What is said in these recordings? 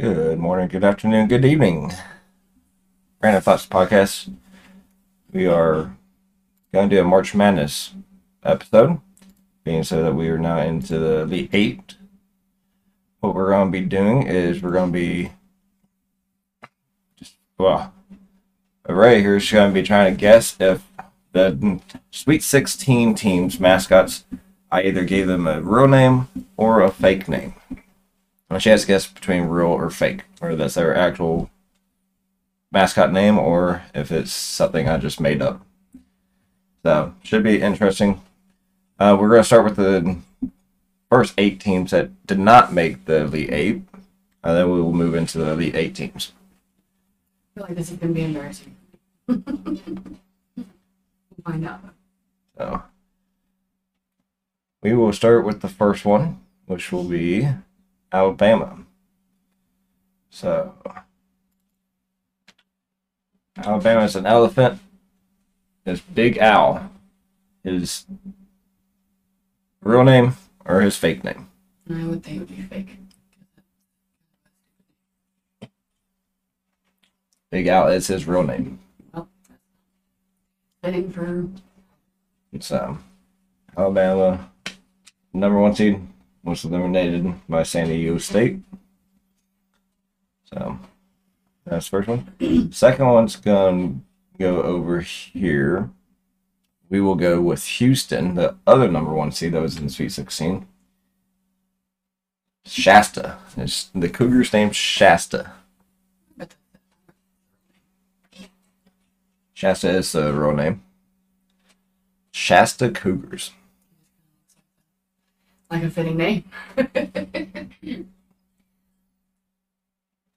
Good morning, good afternoon, good evening. Random Thoughts Podcast. We are going to do a March Madness episode, being so that we are now into the Elite 8. What we're going to be doing is we're going to be Arhea here is going to be trying to guess if the Sweet 16 team's mascots, I either gave them a real name or a fake name. She has to guess between real or fake, or that's their actual mascot name, or if it's something I just made up. So, should be interesting. We're going to start with the first 8 teams that did not make the Elite 8, and then we will move into the Elite 8 teams. I feel like this is going to be embarrassing. We'll find out. So, we will start with the first one, which will be Alabama. So, Alabama is an elephant. It's Big Al. His real name or his fake name? I would think it would be fake. Big Al is his real name. Well, heading for. So, Alabama, number 1 seed, was eliminated by San Diego State. So that's the first one. Second one's gonna go over here. We will go with Houston, the other number 1 seed that was in the Sweet 16. Shasta. It's the Cougars' name, Shasta. Shasta is the real name. Shasta Cougars. Like a fitting name.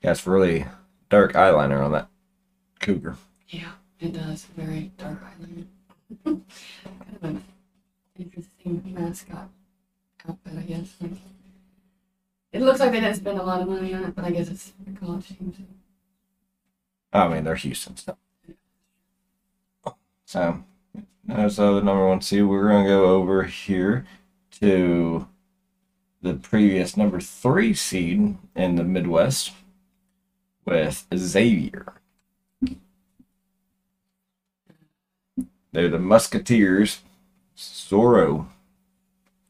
That's really dark eyeliner on that cougar. Yeah, it does. Very dark eyeliner. Kind of an interesting mascot outfit, I guess. Like, it looks like they didn't spend a lot of money on it, but I guess it's a college team. So. I mean, they're Houston stuff. So, that's the number 1 seed. We're going to go over here to the previous number 3 seed in the Midwest with Xavier. They're the Musketeers. Zorro.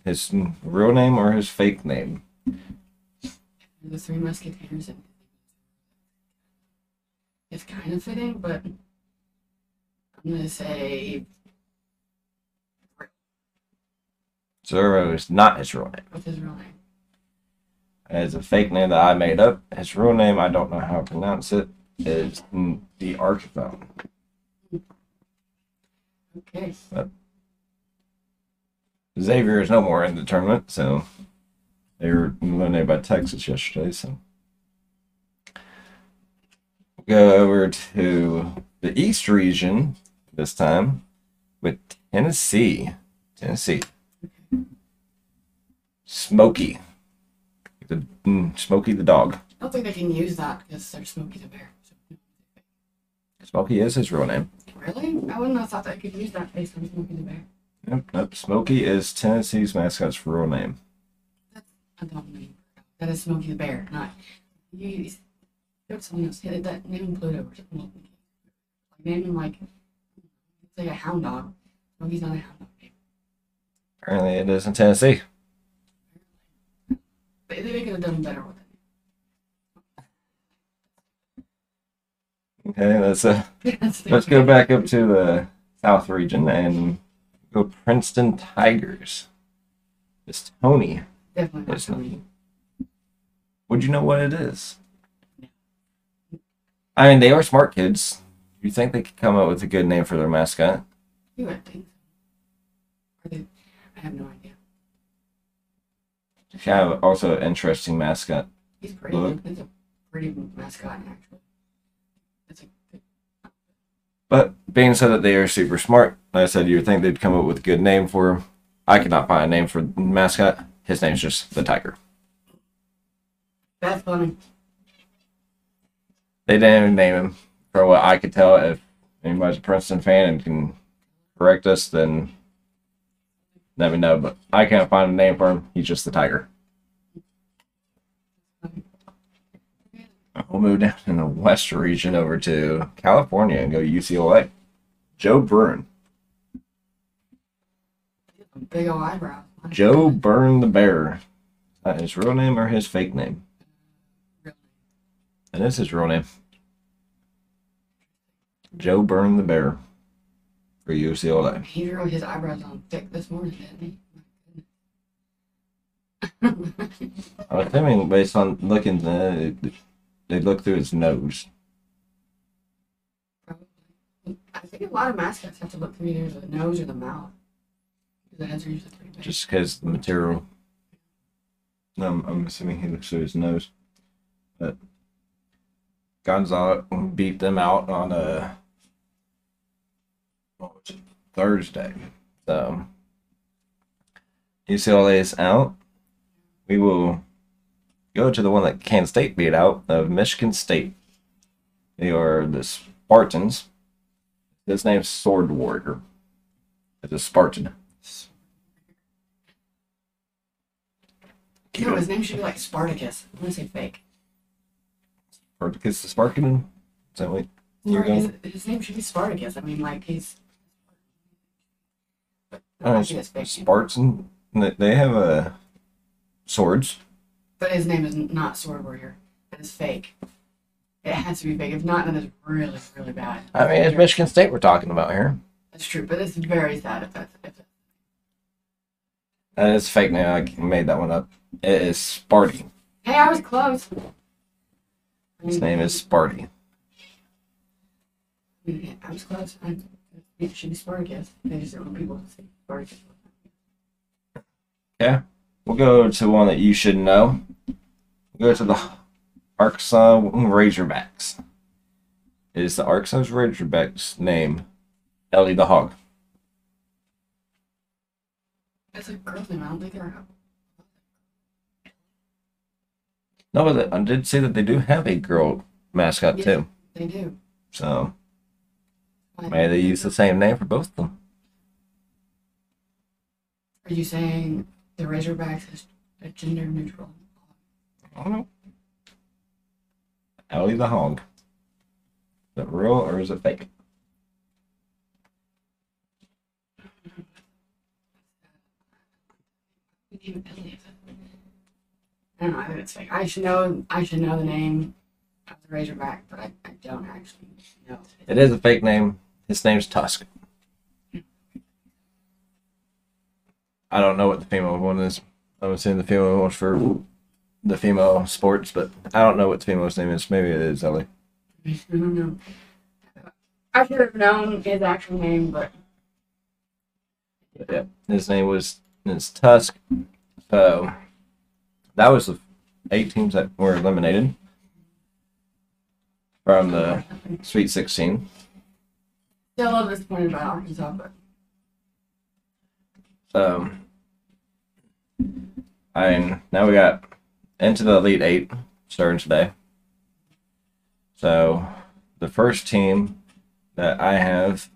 His real name or his fake name? The 3 Musketeers. It's kind of fitting, but I'm going to say Zorro is not his real name. What's his real name? It's a fake name that I made up. His real name, I don't know how to pronounce it, is the Archvile. Okay. But Xavier is no more in the tournament, so they were eliminated by Texas yesterday. So go over to the East region this time with Tennessee. Tennessee. Smokey. Smokey the dog. I don't think they can use that because they're Smokey the bear. So. Smokey is his real name. Really? I wouldn't have thought that I could use that based on Smokey the bear. Yep. Smokey is Tennessee's mascot's real name. That's a dog name. That is Smokey the bear, not. You know something else. Hit that name Pluto or something. Like name him like a hound dog. Smokey's not a hound dog name. Apparently it is in Tennessee. They could have done better with it. Okay, let's go back up to the South region and go Princeton Tigers. It's Tony. Definitely not Tony. Would you know what it is? I mean, they are smart kids. You think they could come up with a good name for their mascot? You would think. I have no idea. Kind of also an interesting mascot. He's pretty. Look. He's a pretty mascot, actually. It's a... But being so that they are super smart, like I said, you would think they'd come up with a good name for him. I could not find a name for the mascot. His name's just the Tiger. That's funny. They didn't even name him. From what I could tell, if anybody's a Princeton fan and can correct us, then let me know, but I can't find a name for him. He's just the Tiger. We'll move down in the West region over to California and go UCLA. Joe Burn. Big ol' eyebrow. Joe Burn the Bear. Is that his real name or his fake name? That is his real name. Joe Burn the Bear for UCLA. He drew his eyebrows on thick this morning, didn't he? I'm assuming based on looking, they look through his nose. Probably. I think a lot of mascots have to look through either the nose or the mouth. The heads are usually pretty big. Just because the material. No, I'm assuming he looks through his nose. But Gonzaga beat them out on a Thursday. So UCLA is out. We will go to the one that K-State beat out of Michigan State. They are the Spartans. His name's Sword Warrior. It's a Spartan. No, his name should be like Spartacus. I'm gonna say fake. Spartacus the Spartan? Is that what you're going? His name should be Spartacus. I mean, like, he's. Spartan. They have swords. But his name is not Sword Warrior. That is fake. It has to be fake. If not, then it's really, really bad. I mean, it's Michigan State we're talking about here. That's true, but it's very sad if that's. That is fake name. I made that one up. It is Sparty. Hey, I was close. His name is Sparty. I was close. It should be Spartacus. They just don't want people to say Spartacus. Yeah. We'll go to one that you should know. We'll go to the Arkansas Razorbacks. It is the Arkansas Razorbacks name, Ellie the Hog. That's a girl's name. I don't think they're a... No, but I did see that they do have a girl mascot, yes, too. They do. So, may they use the same name for both of them. Are you saying the Razorbacks is gender neutral? I don't know. Ellie the Hog. Is it real or is it fake? I don't know, I think it's fake. I should know the name of the Razorback, but I don't actually know. It is a fake name. His name's Tusk. I don't know what the female one is. I'm assuming the female one's for the female sports, but I don't know what the female's name is. Maybe it is Ellie. I don't know. I should have known his actual name, but... Yeah, his name was Tusk. So... That was the 8 teams that were eliminated from the Sweet 16. Still a little disappointed about Arkansas, but I mean, now we got into the Elite 8 starting today. So the first team that I have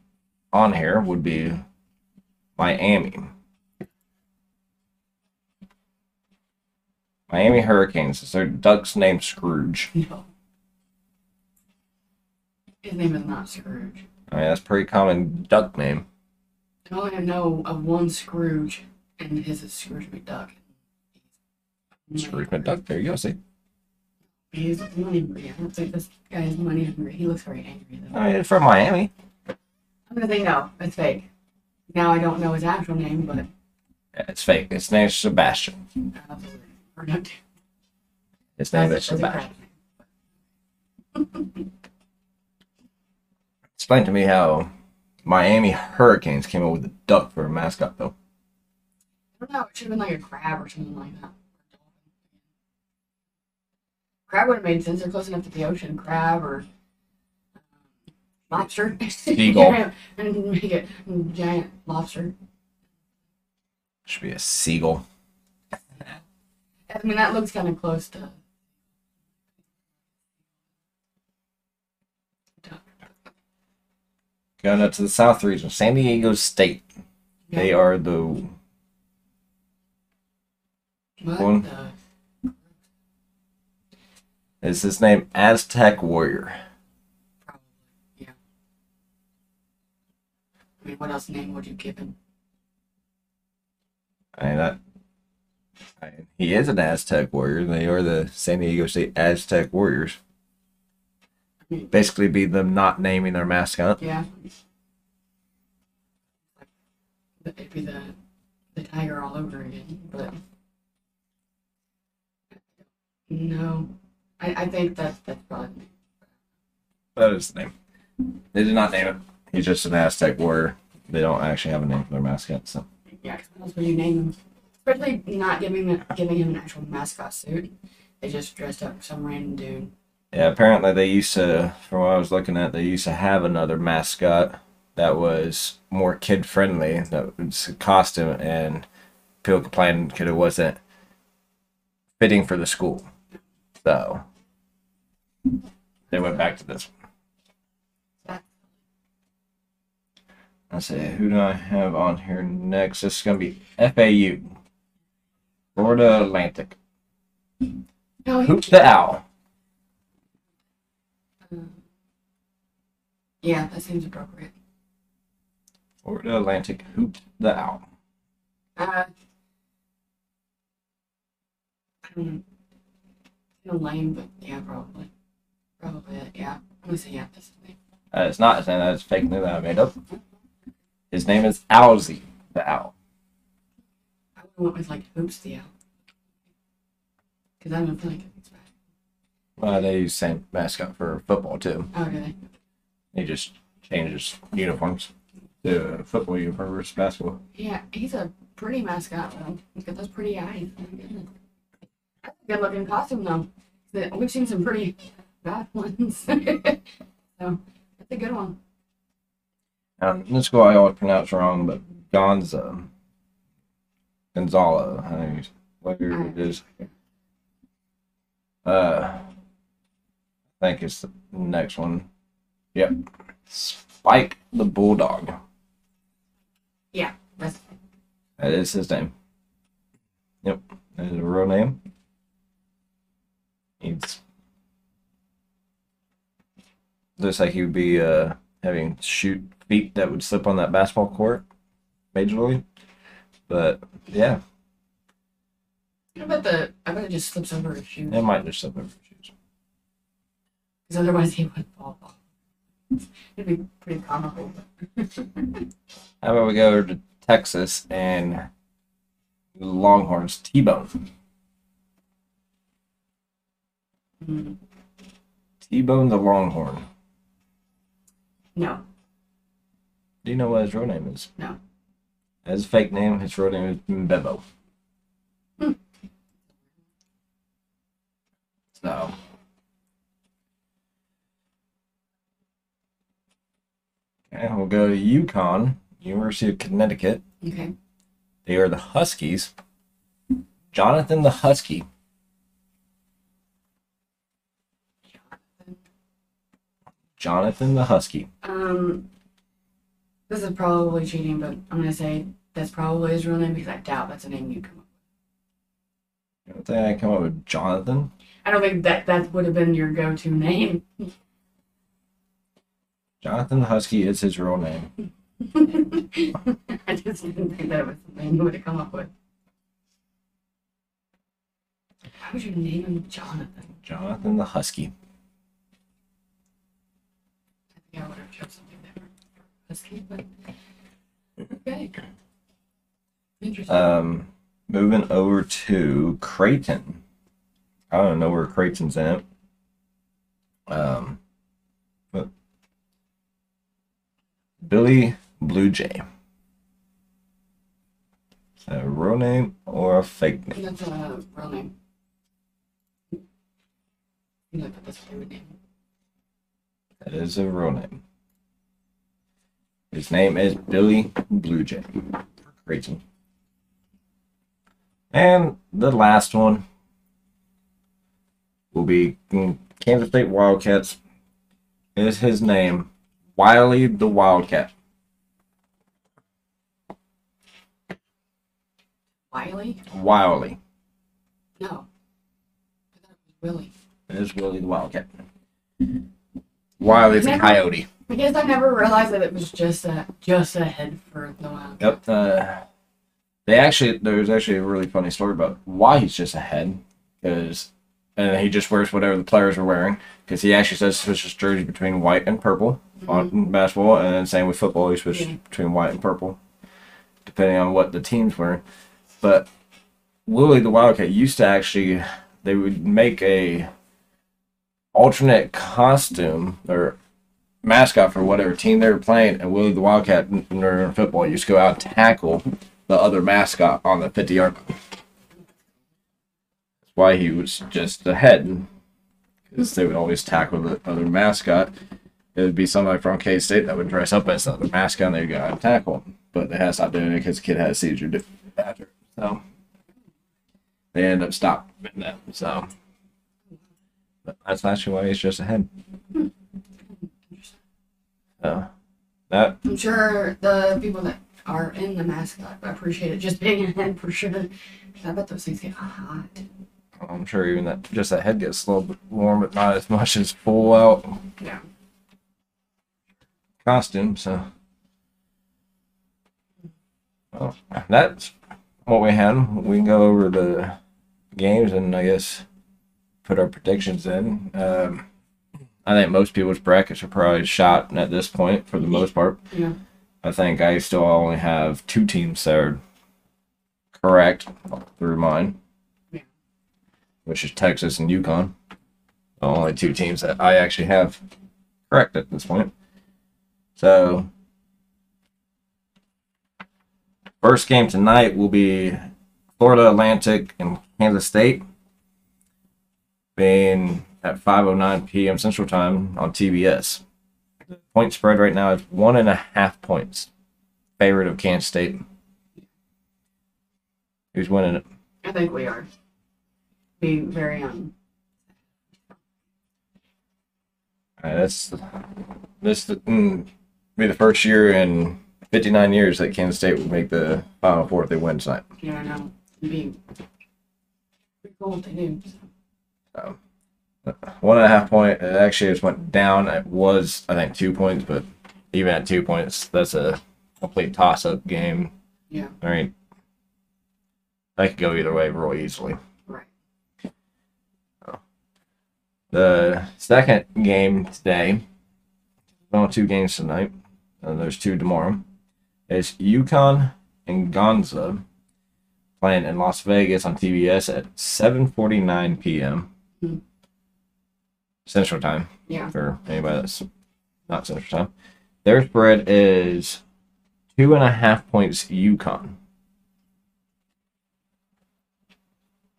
on here would be Miami. Miami Hurricanes. Is their duck's name Scrooge? No. His name is not Scrooge. I mean, that's a pretty common duck name. I only know of one Scrooge, and his is Scrooge McDuck. Scrooge McDuck, there you go, see? He's money hungry. I don't think this guy is money hungry. He looks very angry, though. I mean, it's from Miami. I'm going to say no. It's fake. Now I don't know his actual name, but... Yeah, it's fake. His name's Sebastian. Absolutely. His name is Sebastian. Explain to me how Miami Hurricanes came up with a duck for a mascot, though. I don't know. It should have been like a crab or something like that. Crab would have made sense. They're close enough to the ocean. Crab or lobster. Seagull. And make it giant lobster. Should be a seagull. I mean, that looks kind of close to duck. Going up to the South region, San Diego State. Yeah. They are the what one. Is his name Aztec Warrior? Probably, yeah. I mean, what else name would you give him? He is an Aztec Warrior. They are the San Diego State Aztec Warriors. Basically be them not naming their mascot. Yeah. It'd be the tiger all over again, but... No. I think that's probably... That is the name. They did not name him. He's just an Aztec Warrior. They don't actually have a name for their mascot, so... Yeah, because what else would you name him? Especially not giving him an actual mascot suit. They just dressed up some random dude. Yeah, apparently they used to, from what I was looking at, they used to have another mascot that was more kid-friendly, that was a costume, and people complained because it wasn't fitting for the school. So, they went back to this one. Let's see, who do I have on here next? This is going to be FAU. Florida Atlantic. Hoop the Owl. Yeah, that seems appropriate. Florida Atlantic Hoop the Owl. I don't know. Lame, but yeah, probably. Probably, yeah. I'm going to say, yeah, that's his name. It's not his name. That's fake news that I made up. His name is Owsey the Owl. I went with, like, Hoops the Owl. Because I don't feel like it's bad. Well, they use the same mascot for football, too. Oh, really? He just changes uniforms to football uniform versus basketball. Yeah, he's a pretty mascot, though. He's got those pretty eyes. That's a good-looking costume, though. We've seen some pretty bad ones. So, that's a good one. Let's go. I always pronounce wrong, but Gonzalo. I think whatever it is. I think it's the next one. Yep. Spike the Bulldog. Yeah, that is his name. Yep, that is a real name. He's looks like he would be having shoot feet that would slip on that basketball court, majorly. But yeah. I bet it just slips over his shoes. It might just slip over his shoes. Because otherwise he would fall off. It'd be pretty comical. How about we go over to Texas and the Longhorns T-Bone. Mm-hmm. T-Bone the Longhorn. No. Do you know what his real name is? No. His fake name, his real name is Bebo. Mm. So... And we'll go to UConn, University of Connecticut. Okay. They are the Huskies. Jonathan the Husky. Jonathan the Husky. This is probably cheating, but I'm gonna say that's probably his real name because I doubt that's a name you come up with. You don't think I come up with Jonathan? I don't think that would have been your go-to name. Jonathan the Husky is his real name. I just didn't think that was something you would have come up with. How would you name him Jonathan? Jonathan the Husky. I think I would have chosen something different for Husky, but okay. Interesting. Moving over to Creighton. I don't know where Creighton's at. Billy Blue Jay. Is that a real name or a fake name? That's a real name. That is a real name. His name is Billy Blue Jay. Great team. And the last one will be Kansas State Wildcats. Is his name Wiley the Wildcat? Wiley? No. I thought it was Willie. is Willie the Wildcat. Wiley's a coyote. I guess I never realized that it was just a head for the Wildcat. Yep. There's actually a really funny story about why he's just a head, and he just wears whatever the players are wearing, because he actually says switches jerseys between white and purple on basketball, and then same with football, he switches between white and purple, depending on what the team's wearing. But Willie the Wildcat used to actually, they would make a alternate costume or mascot for whatever team they were playing, and Willie the Wildcat in football used to go out and tackle the other mascot on the 50-yard line. That's why he was just the head, because they would always tackle the other mascot. It would be somebody from K-State that would dress up as another mascot and they would go out and tackle him. But they had to stop doing it because the kid had a seizure after. So they ended up stopping them. So but that's actually why he's just a head. So that, I'm sure the people that are in the mascot appreciate it just being a head for sure. I bet those things get hot. I'm sure even that just that head gets a little bit warm, but not as much as full out. Yeah. Costume, so. Well, that's what we had. We can go over the games and I guess put our predictions in. I think most people's brackets are probably shot at this point for the most part. Yeah. I think I still only have two teams that are correct through mine, yeah, which is Texas and UConn. The only two teams that I actually have correct at this point. So, first game tonight will be Florida Atlantic and Kansas State, being at 5:09 p.m. Central Time on TBS. The point spread right now is 1.5 points. Favorite of Kansas State. Who's winning it? I think we are. Be very young. All right, this be the first year in 59 years that Kansas State would make the Final Four if they win tonight. Yeah, I know. It'd be pretty cool if they do. So. 1.5 point. It actually just went down. It was, I think, 2 points, but even at 2 points, that's a complete toss-up game. Yeah. I mean, that could go either way real easily. Right. So. The second game today, only two games tonight, and there's two tomorrow, is UConn and Gonzaga playing in Las Vegas on TBS at 7:49 p.m. Central Time. Yeah. For anybody that's not Central Time. Their spread is 2.5 points UConn.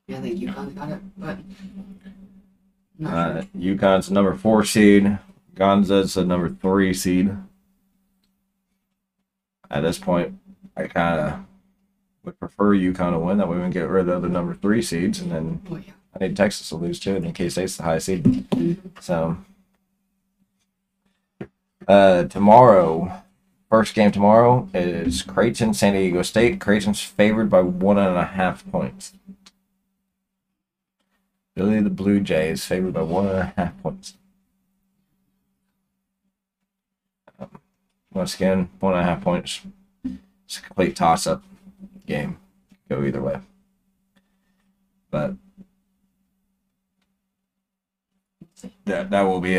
Yeah, I think UConn got it, but not sure. UConn's the number 4 seed. Gonza's the number 3 seed. At this point, I kinda would prefer UConn to win, that way we can get rid of the number 3 seeds, and then I need Texas to lose too, and in case K-State's the high seed. So tomorrow, first game tomorrow is Creighton, San Diego State. Creighton's favored by 1.5 points. Billy the Blue Jay is favored by 1.5 points. Once again, 1.5 points. It's a complete toss-up game. Go either way. But that will be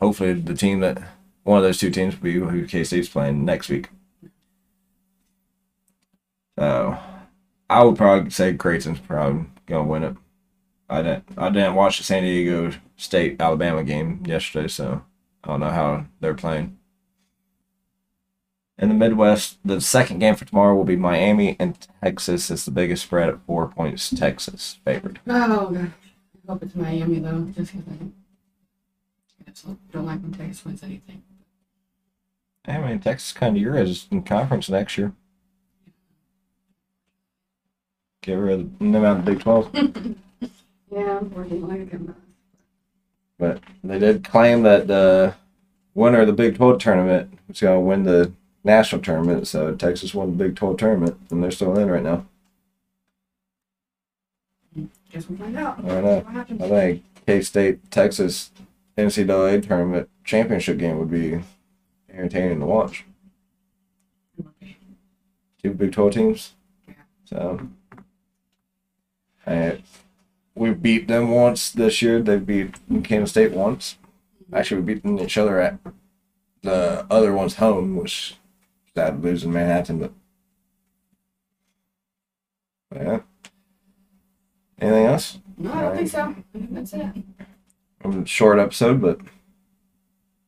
hopefully the team that one of those two teams will be who K-State's playing next week. So I would probably say Creighton's probably gonna win it. I didn't watch the San Diego State Alabama game yesterday, so I don't know how they're playing. In the Midwest, the second game for tomorrow will be Miami and Texas. It's the biggest spread at 4 points. Texas favored. Oh gosh. I hope it's Miami though, just because I don't like when Texas wins anything. I mean, Texas is kind of yours in conference next year. Get rid of them out of the Big 12. Yeah, unfortunately, I can't. But they did claim that the winner of the Big 12 tournament was going to win the national tournament, so Texas won the Big 12 tournament, and they're still in right now. Guess we'll find out. I don't know. I think K-State, Texas NCAA tournament championship game would be entertaining to watch. Two Big 12 teams. Yeah. So, and we beat them once this year. They beat Kansas State once. Actually, we beat each other at the other one's home, which sad losing Manhattan. But yeah. Anything else? No, I don't think so. I think that's it. It was a short episode, but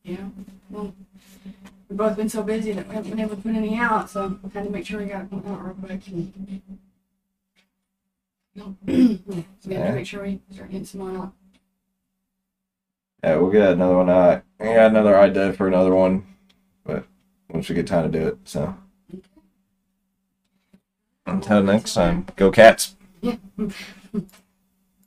yeah. Well, we've both been so busy that we haven't been able to put any out, so we had to make sure we got one out real quick. No, so we have to make sure we start getting some more out. Yeah, we'll get another one out. We got another idea for another one, but once we get time to do it, so. Okay. Until next time, go Cats. Yeah.